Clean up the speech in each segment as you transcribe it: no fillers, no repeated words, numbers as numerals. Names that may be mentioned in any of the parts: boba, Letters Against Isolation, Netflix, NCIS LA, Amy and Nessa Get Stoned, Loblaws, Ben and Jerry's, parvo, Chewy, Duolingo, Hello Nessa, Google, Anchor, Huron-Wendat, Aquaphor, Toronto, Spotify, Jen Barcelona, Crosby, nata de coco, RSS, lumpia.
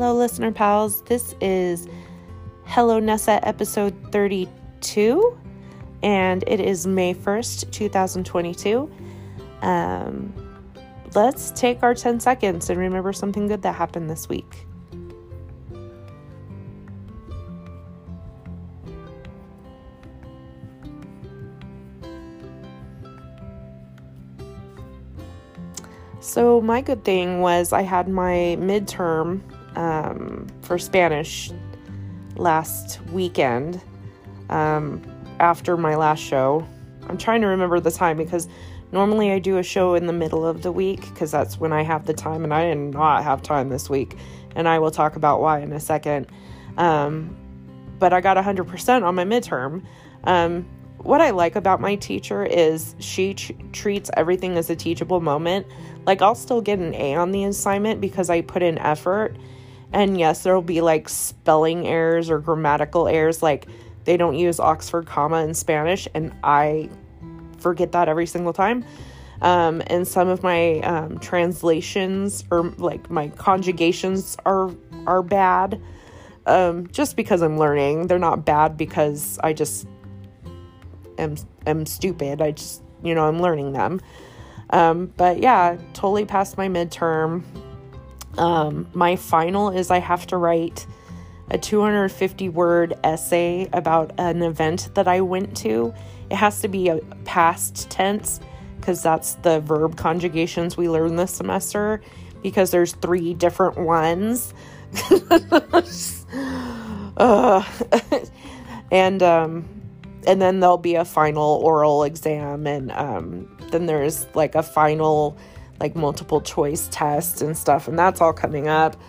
Hello, listener pals. This is Hello Nessa episode 32, and it is May 1st, 2022. Let's take our 10 seconds and remember something good that happened this week. So my good thing was I had my midterm for Spanish last weekend after my last show. I'm trying to remember the time because normally I do a show in the middle of the week because that's when I have the time, and I did not have time this week, and I will talk about why in a second. But I got 100% on my midterm. What I like about my teacher is she treats everything as a teachable moment. Like, I'll still get an A on the assignment because I put in effort. And yes, there'll be like spelling errors or grammatical errors. Like, they don't use Oxford comma in Spanish, and I forget that every single time. And some of my translations or like my conjugations are bad. Just because I'm learning. They're not bad because I just am stupid. I just, I'm learning them. But yeah, totally passed my midterm. My final is I have to write a 250-word essay about an event that I went to. It has to be a past tense because that's the verb conjugations we learned this semester, because there's 3 different ones. And then there'll be a final oral exam, and then there's like a final like multiple choice test and stuff, and that's all coming up.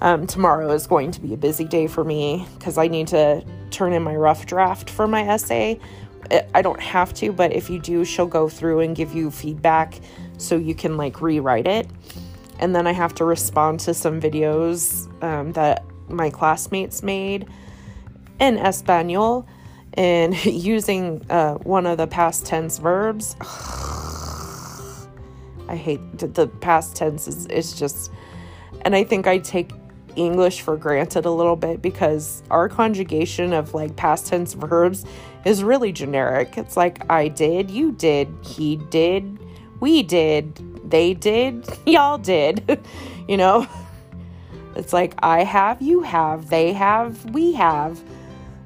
Tomorrow is going to be a busy day for me because I need to turn in my rough draft for my essay. I don't have to, but if you do, she'll go through and give you feedback so you can like rewrite it. And then I have to respond to some videos that my classmates made in Espanol, and using one of the past tense verbs. I hate the past tense. It's just, and I think I take English for granted a little bit because our conjugation of like past tense verbs is really generic. It's like, I did, you did, he did, we did, they did, y'all did, It's like, I have, you have, they have, we have.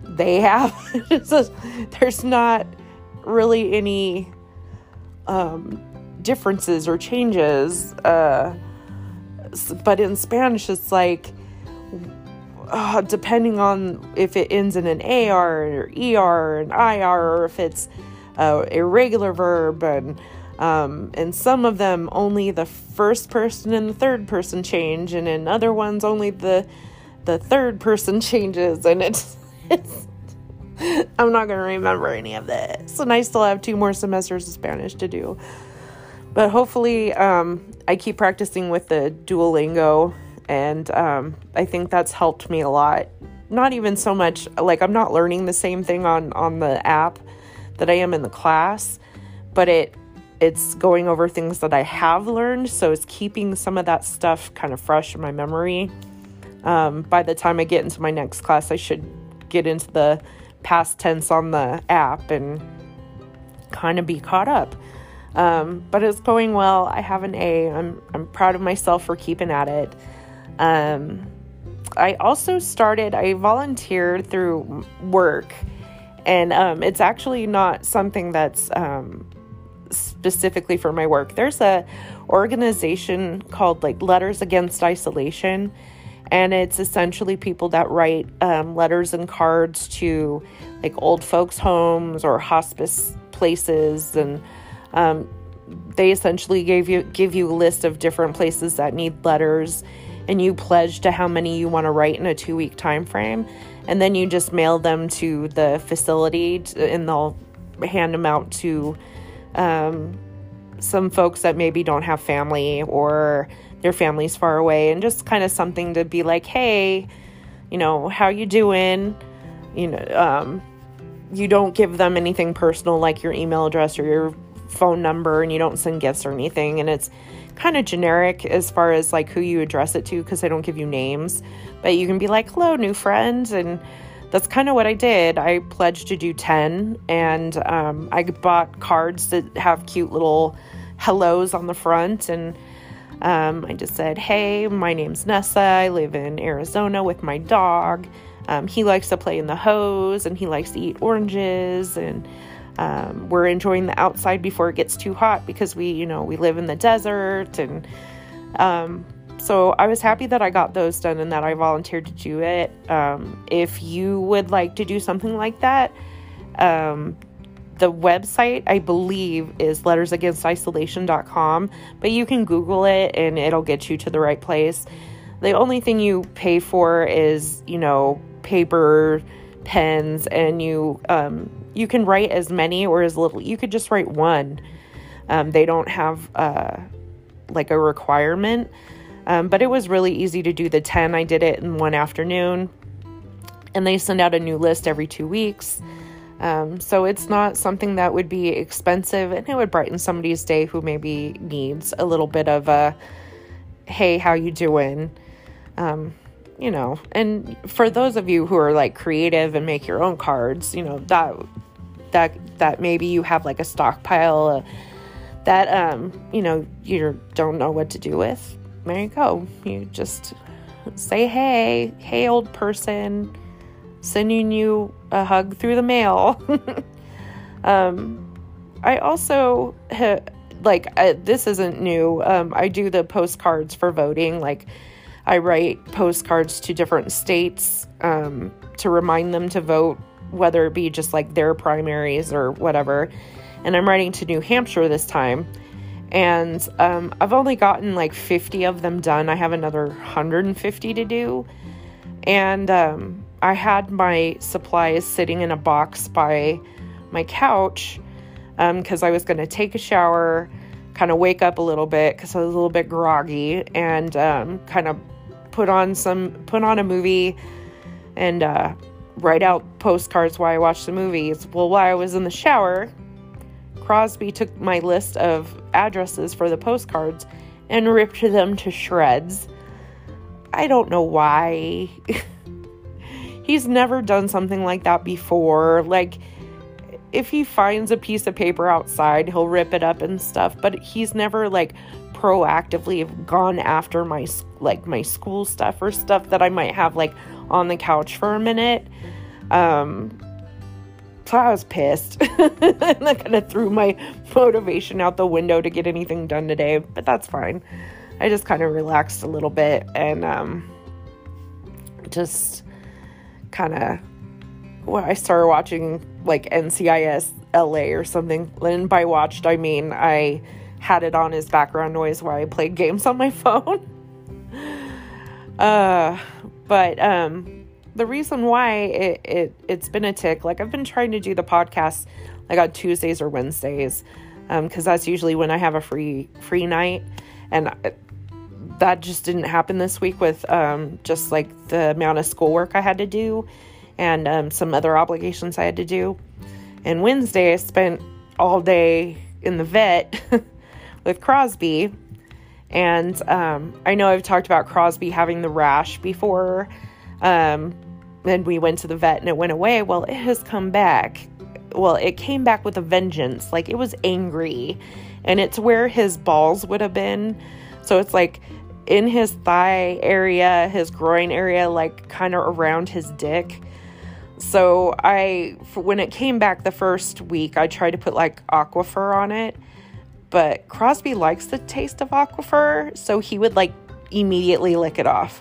They have. There's not really any differences or changes, but in Spanish it's like, depending on if it ends in an AR or ER or an IR, or if it's irregular verb, and some of them only the first person and the third person change, and in other ones only the third person changes, and it's I'm not going to remember any of this, and I still have 2 more semesters of Spanish to do, but hopefully I keep practicing with the Duolingo, and I think that's helped me a lot. Not even so much like I'm not learning the same thing on the app that I am in the class, but it's going over things that I have learned, so it's keeping some of that stuff kind of fresh in my memory. By the time I get into my next class, I should get into the past tense on the app and kind of be caught up. But it's going well. I have an A. I'm proud of myself for keeping at it. I also I volunteered through work, and it's actually not something that's specifically for my work. There's a organization called like Letters Against Isolation, and it's essentially people that write letters and cards to like old folks' homes or hospice places, and they essentially give you a list of different places that need letters, and you pledge to how many you want to write in a 2-week time frame, and then you just mail them to the facility, and they'll hand them out to some folks that maybe don't have family or their family's far away, and just kind of something to be like, hey, how you doing? You don't give them anything personal like your email address or your phone number and you don't send gifts or anything. And it's kind of generic as far as like who you address it to, because they don't give you names, but you can be like, hello, new friend. And that's kind of what I did. I pledged to do 10, and I bought cards that have cute little hellos on the front. And I just said, hey, my name's Nessa. I live in Arizona with my dog. He likes to play in the hose, and he likes to eat oranges, and we're enjoying the outside before it gets too hot, because we live in the desert. And so I was happy that I got those done and that I volunteered to do it. If you would like to do something like that, the website, I believe, is lettersagainstisolation.com, but you can Google it and it'll get you to the right place. The only thing you pay for is, paper, pens, and you can write as many or as little. You could just write one. They don't have a requirement, but it was really easy to do the 10. I did it in one afternoon, and they send out a new list every 2 weeks. So it's not something that would be expensive, and it would brighten somebody's day who maybe needs a little bit of a, hey, how you doing? And for those of you who are like creative and make your own cards, that maybe you have like a stockpile that you don't know what to do with. There you go. You just say, hey, old person, sending you a hug through the mail. I also this isn't new. I do the postcards for voting. I write postcards to different states to remind them to vote, whether it be just like their primaries or whatever. And I'm writing to New Hampshire this time. And I've only gotten 50 of them done. I have another 150 to do. And I had my supplies sitting in a box by my couch because I was going to take a shower, kind of wake up a little bit because I was a little bit groggy, and kind of put on a movie and write out postcards while I watched the movies. Well, while I was in the shower, Crosby took my list of addresses for the postcards and ripped them to shreds. I don't know why. He's never done something like that before. If he finds a piece of paper outside, he'll rip it up and stuff, but he's never proactively gone after my my school stuff or stuff that I might have on the couch for a minute. So I was pissed. I kind of threw my motivation out the window to get anything done today, but that's fine. I just kind of relaxed a little bit and just kind of, I started watching NCIS LA or something. And by watched, I mean I had it on as background noise while I played games on my phone. But the reason why it's been a tick, I've been trying to do the podcast on Tuesdays or Wednesdays, because that's usually when I have a free night, and that just didn't happen this week with just the amount of schoolwork I had to do. And some other obligations I had to do. And Wednesday, I spent all day in the vet with Crosby. And I know I've talked about Crosby having the rash before. And we went to the vet and it went away. Well, it has come back. Well, it came back with a vengeance. It was angry. And it's where his balls would have been. So it's in his thigh area, his groin area, kind of around his dick. So when it came back the first week, I tried to put Aquaphor on it, but Crosby likes the taste of Aquaphor, so he would immediately lick it off.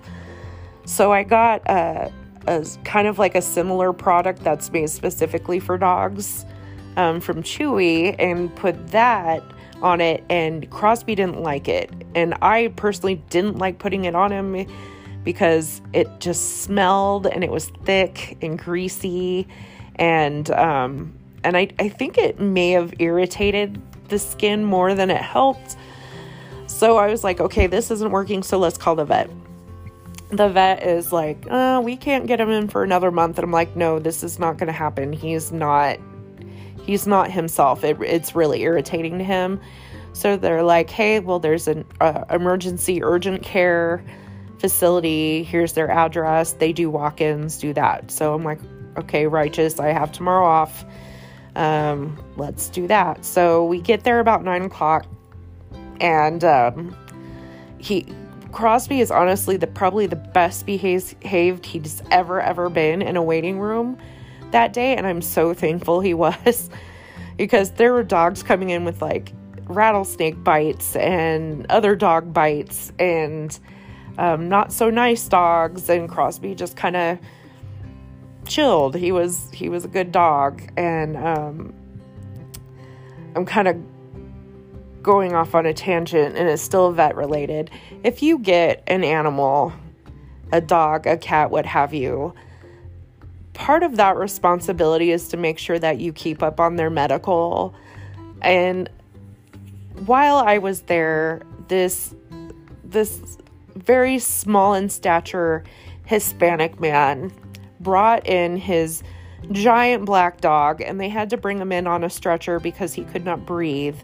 So I got a kind of a similar product that's made specifically for dogs from Chewy, and put that on it, and Crosby didn't like it. And I personally didn't like putting it on him, because it just smelled and it was thick and greasy, and I think it may have irritated the skin more than it helped. So I was okay, this isn't working, so let's call the vet. The vet is we can't get him in for another month. And I'm no, this is not going to happen. He's not, he's not himself. It's really irritating to him. So they're like, hey, well, there's an emergency urgent care facility. Here's their address. They do walk-ins, do that. So I'm like, okay, righteous. I have tomorrow off. Let's do that. So we get there about 9 o'clock, and Crosby is honestly probably the best behaved he's ever been in a waiting room that day. And I'm so thankful he was, because there were dogs coming in with like rattlesnake bites and other dog bites and not so nice dogs, and Crosby just kind of chilled. He was a good dog. And I'm kind of going off on a tangent, and it's still vet related. If you get an animal, a dog, a cat, what have you, part of that responsibility is to make sure that you keep up on their medical. And while I was there, this very small in stature Hispanic man brought in his giant black dog, and they had to bring him in on a stretcher because he could not breathe,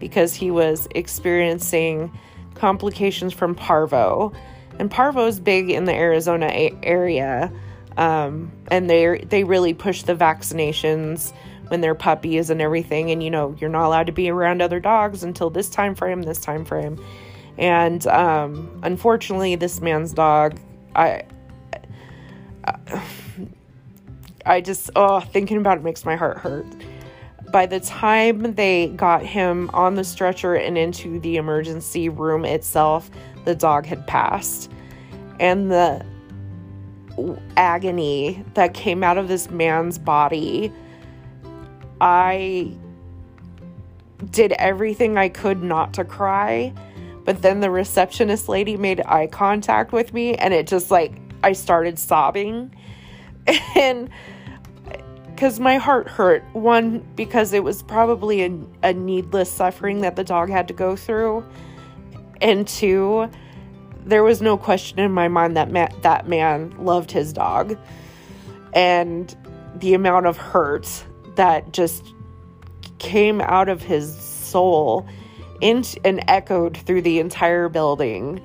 because he was experiencing complications from parvo. And parvo's big in the Arizona area, and they really push the vaccinations when they're puppies and everything. And, you know, you're not allowed to be around other dogs until this time frame. And unfortunately, this man's dog, I just, thinking about it makes my heart hurt. By the time they got him on the stretcher and into the emergency room itself, the dog had passed. And the agony that came out of this man's body, I did everything I could not to cry. But then the receptionist lady made eye contact with me, and it just like, I started sobbing. And because my heart hurt, one, because it was probably a needless suffering that the dog had to go through, and two, there was no question in my mind that that man loved his dog. And the amount of hurt that just came out of his soul and echoed through the entire building,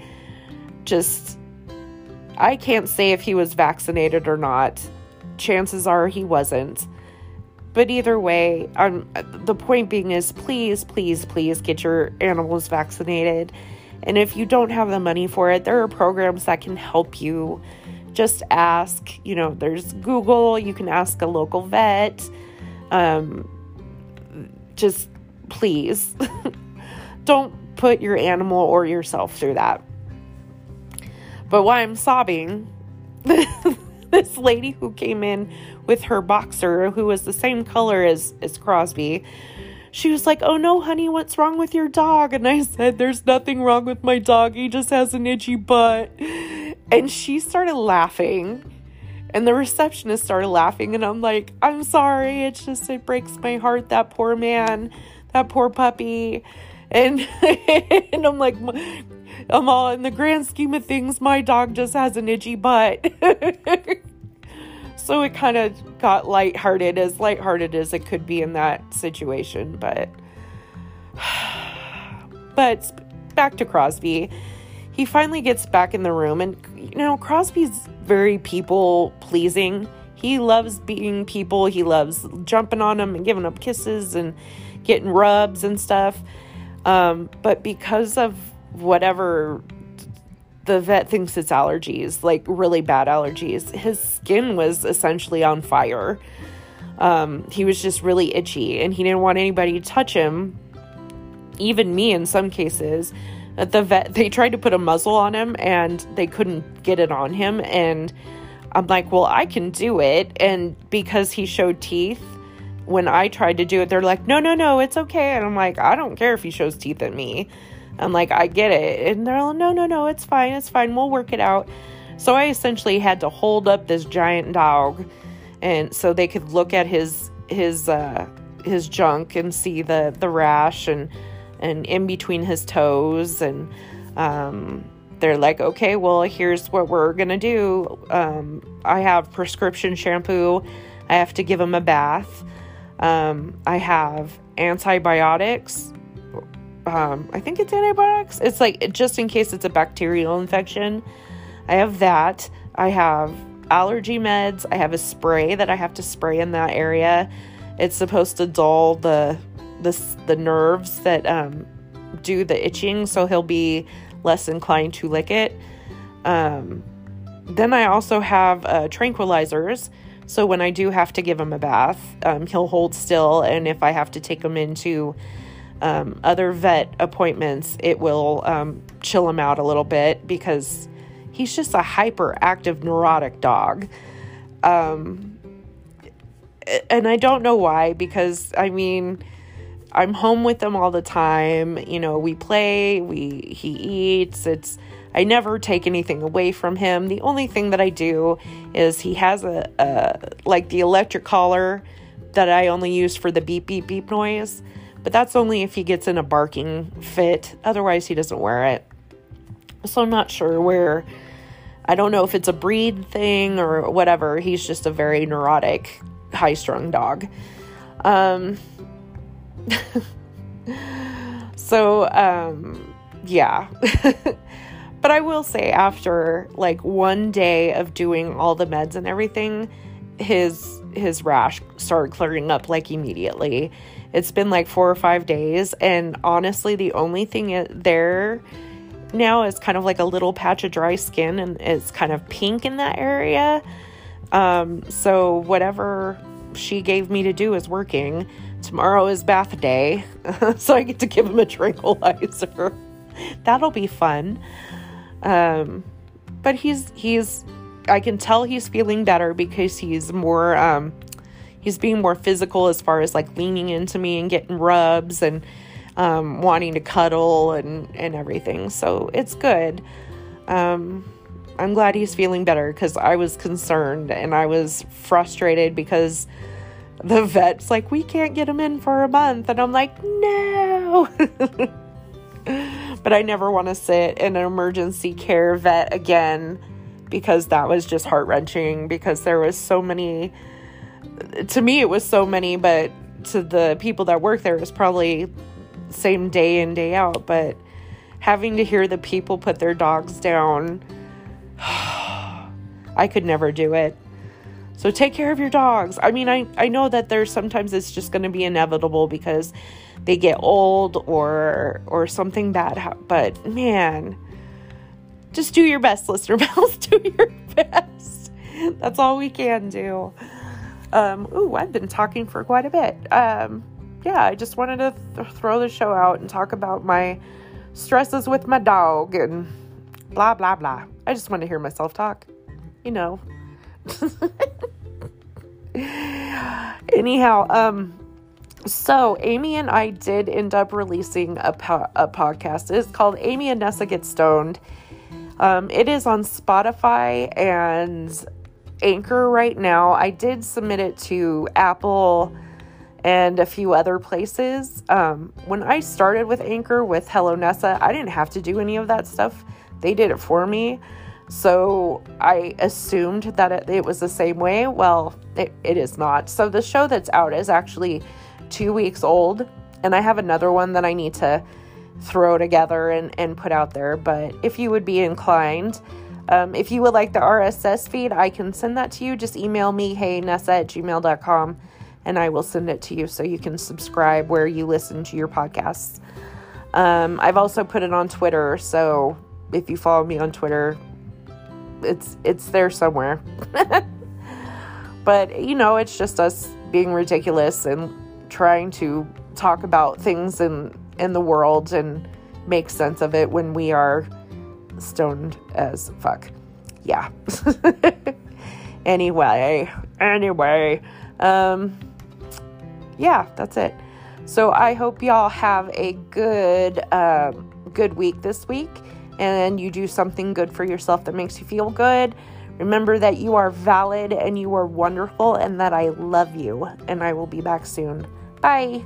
just, I can't say if he was vaccinated or not. Chances are he wasn't. But either way, the point being is, please, please, please get your animals vaccinated. And if you don't have the money for it, there are programs that can help you. Just ask. You know, there's Google. You can ask a local vet. Just please don't put your animal or yourself through that. But while I'm sobbing, this lady who came in with her boxer, who was the same color as Crosby, she was like, oh no, honey, what's wrong with your dog? And I said, there's nothing wrong with my dog. He just has an itchy butt. And she started laughing. And the receptionist started laughing. And I'm like, I'm sorry. It's just, it breaks my heart. That poor man, that poor puppy. And I'm like, I'm all, in the grand scheme of things, my dog just has an itchy butt. So it kind of got lighthearted as it could be in that situation. But back to Crosby. He finally gets back in the room, and, you know, Crosby's very people pleasing. He loves being people. He loves jumping on them and giving them kisses and getting rubs and stuff. But because of whatever, the vet thinks it's allergies, like really bad allergies, his skin was essentially on fire. He was just really itchy, and he didn't want anybody to touch him, even me in some cases. At the vet, they tried to put a muzzle on him, and they couldn't get it on him. And I'm like, well, I can do it. And because he showed teeth, when I tried to do it, they're like, no, it's okay. And I'm like, I don't care if he shows teeth at me. I'm like, I get it. And they're like, no, it's fine. We'll work it out. So I essentially had to hold up this giant dog, and so they could look at his junk and see the rash and in between his toes. And they're like, okay, well, here's what we're going to do. I have prescription shampoo. I have to give him a bath. I have antibiotics. I think it's antibiotics. It's like just in case it's a bacterial infection. I have that. I have allergy meds. I have a spray that I have to spray in that area. It's supposed to dull the nerves that do the itching, so he'll be less inclined to lick it. Then I also have tranquilizers. So when I do have to give him a bath, he'll hold still. And if I have to take him into other vet appointments, it will chill him out a little bit because he's just a hyperactive, neurotic dog. And I don't know why, because, I mean, I'm home with him all the time. You know, we play, he eats. I never take anything away from him. The only thing that I do is he has like the electric collar that I only use for the beep, beep, beep noise. But that's only if he gets in a barking fit. Otherwise, he doesn't wear it. So I'm not sure where, I don't know if it's a breed thing or whatever. He's just a very neurotic, high-strung dog. Yeah. But I will say after like one day of doing all the meds and everything, his rash started clearing up like immediately. It's been like 4 or 5 days. And honestly, the only thing there now is kind of like a little patch of dry skin, and it's kind of pink in that area. So whatever she gave me to do is working. Tomorrow is bath day, so I get to give him a tranquilizer. That'll be fun. But I can tell he's feeling better because he's being more physical as far as like leaning into me and getting rubs and wanting to cuddle and everything. So it's good. I'm glad he's feeling better because I was concerned and I was frustrated because the vet's like, we can't get him in for a month. And I'm like, no. But I never want to sit in an emergency care vet again because that was just heart-wrenching because there was so many. To me, it was so many, but to the people that work there, it was probably same day in, day out. But having to hear the people put their dogs down, I could never do it. So take care of your dogs. I mean, I know that there's sometimes it's just going to be inevitable because they get old or something bad. But man, just do your best, listener pals. Do your best. That's all we can do. I've been talking for quite a bit. I just wanted to throw the show out and talk about my stresses with my dog and blah, blah, blah. I just want to hear myself talk, you know. Anyhow, so Amy and I did end up releasing a podcast. It's called Amy and Nessa Get Stoned. It is on Spotify and Anchor right now. I did submit it to Apple and a few other places. When I started with Anchor with Hello Nessa, I didn't have to do any of that stuff. They did it for me. So I assumed that it was the same way. Well, it is not. So the show that's out is actually 2 weeks old, and I have another one that I need to throw together and put out there. But if you would be inclined, if you would like the RSS feed, I can send that to you. Just email me, heynessa@gmail.com, and I will send it to you so you can subscribe where you listen to your podcasts. I've also put it on Twitter, so if you follow me on Twitter, it's there somewhere. But you know, it's just us being ridiculous and trying to talk about things in the world and make sense of it when we are stoned as fuck. Yeah. Anyway. Yeah, that's it. So I hope y'all have a good week this week. And you do something good for yourself that makes you feel good. Remember that you are valid and you are wonderful and that I love you. And I will be back soon. Bye.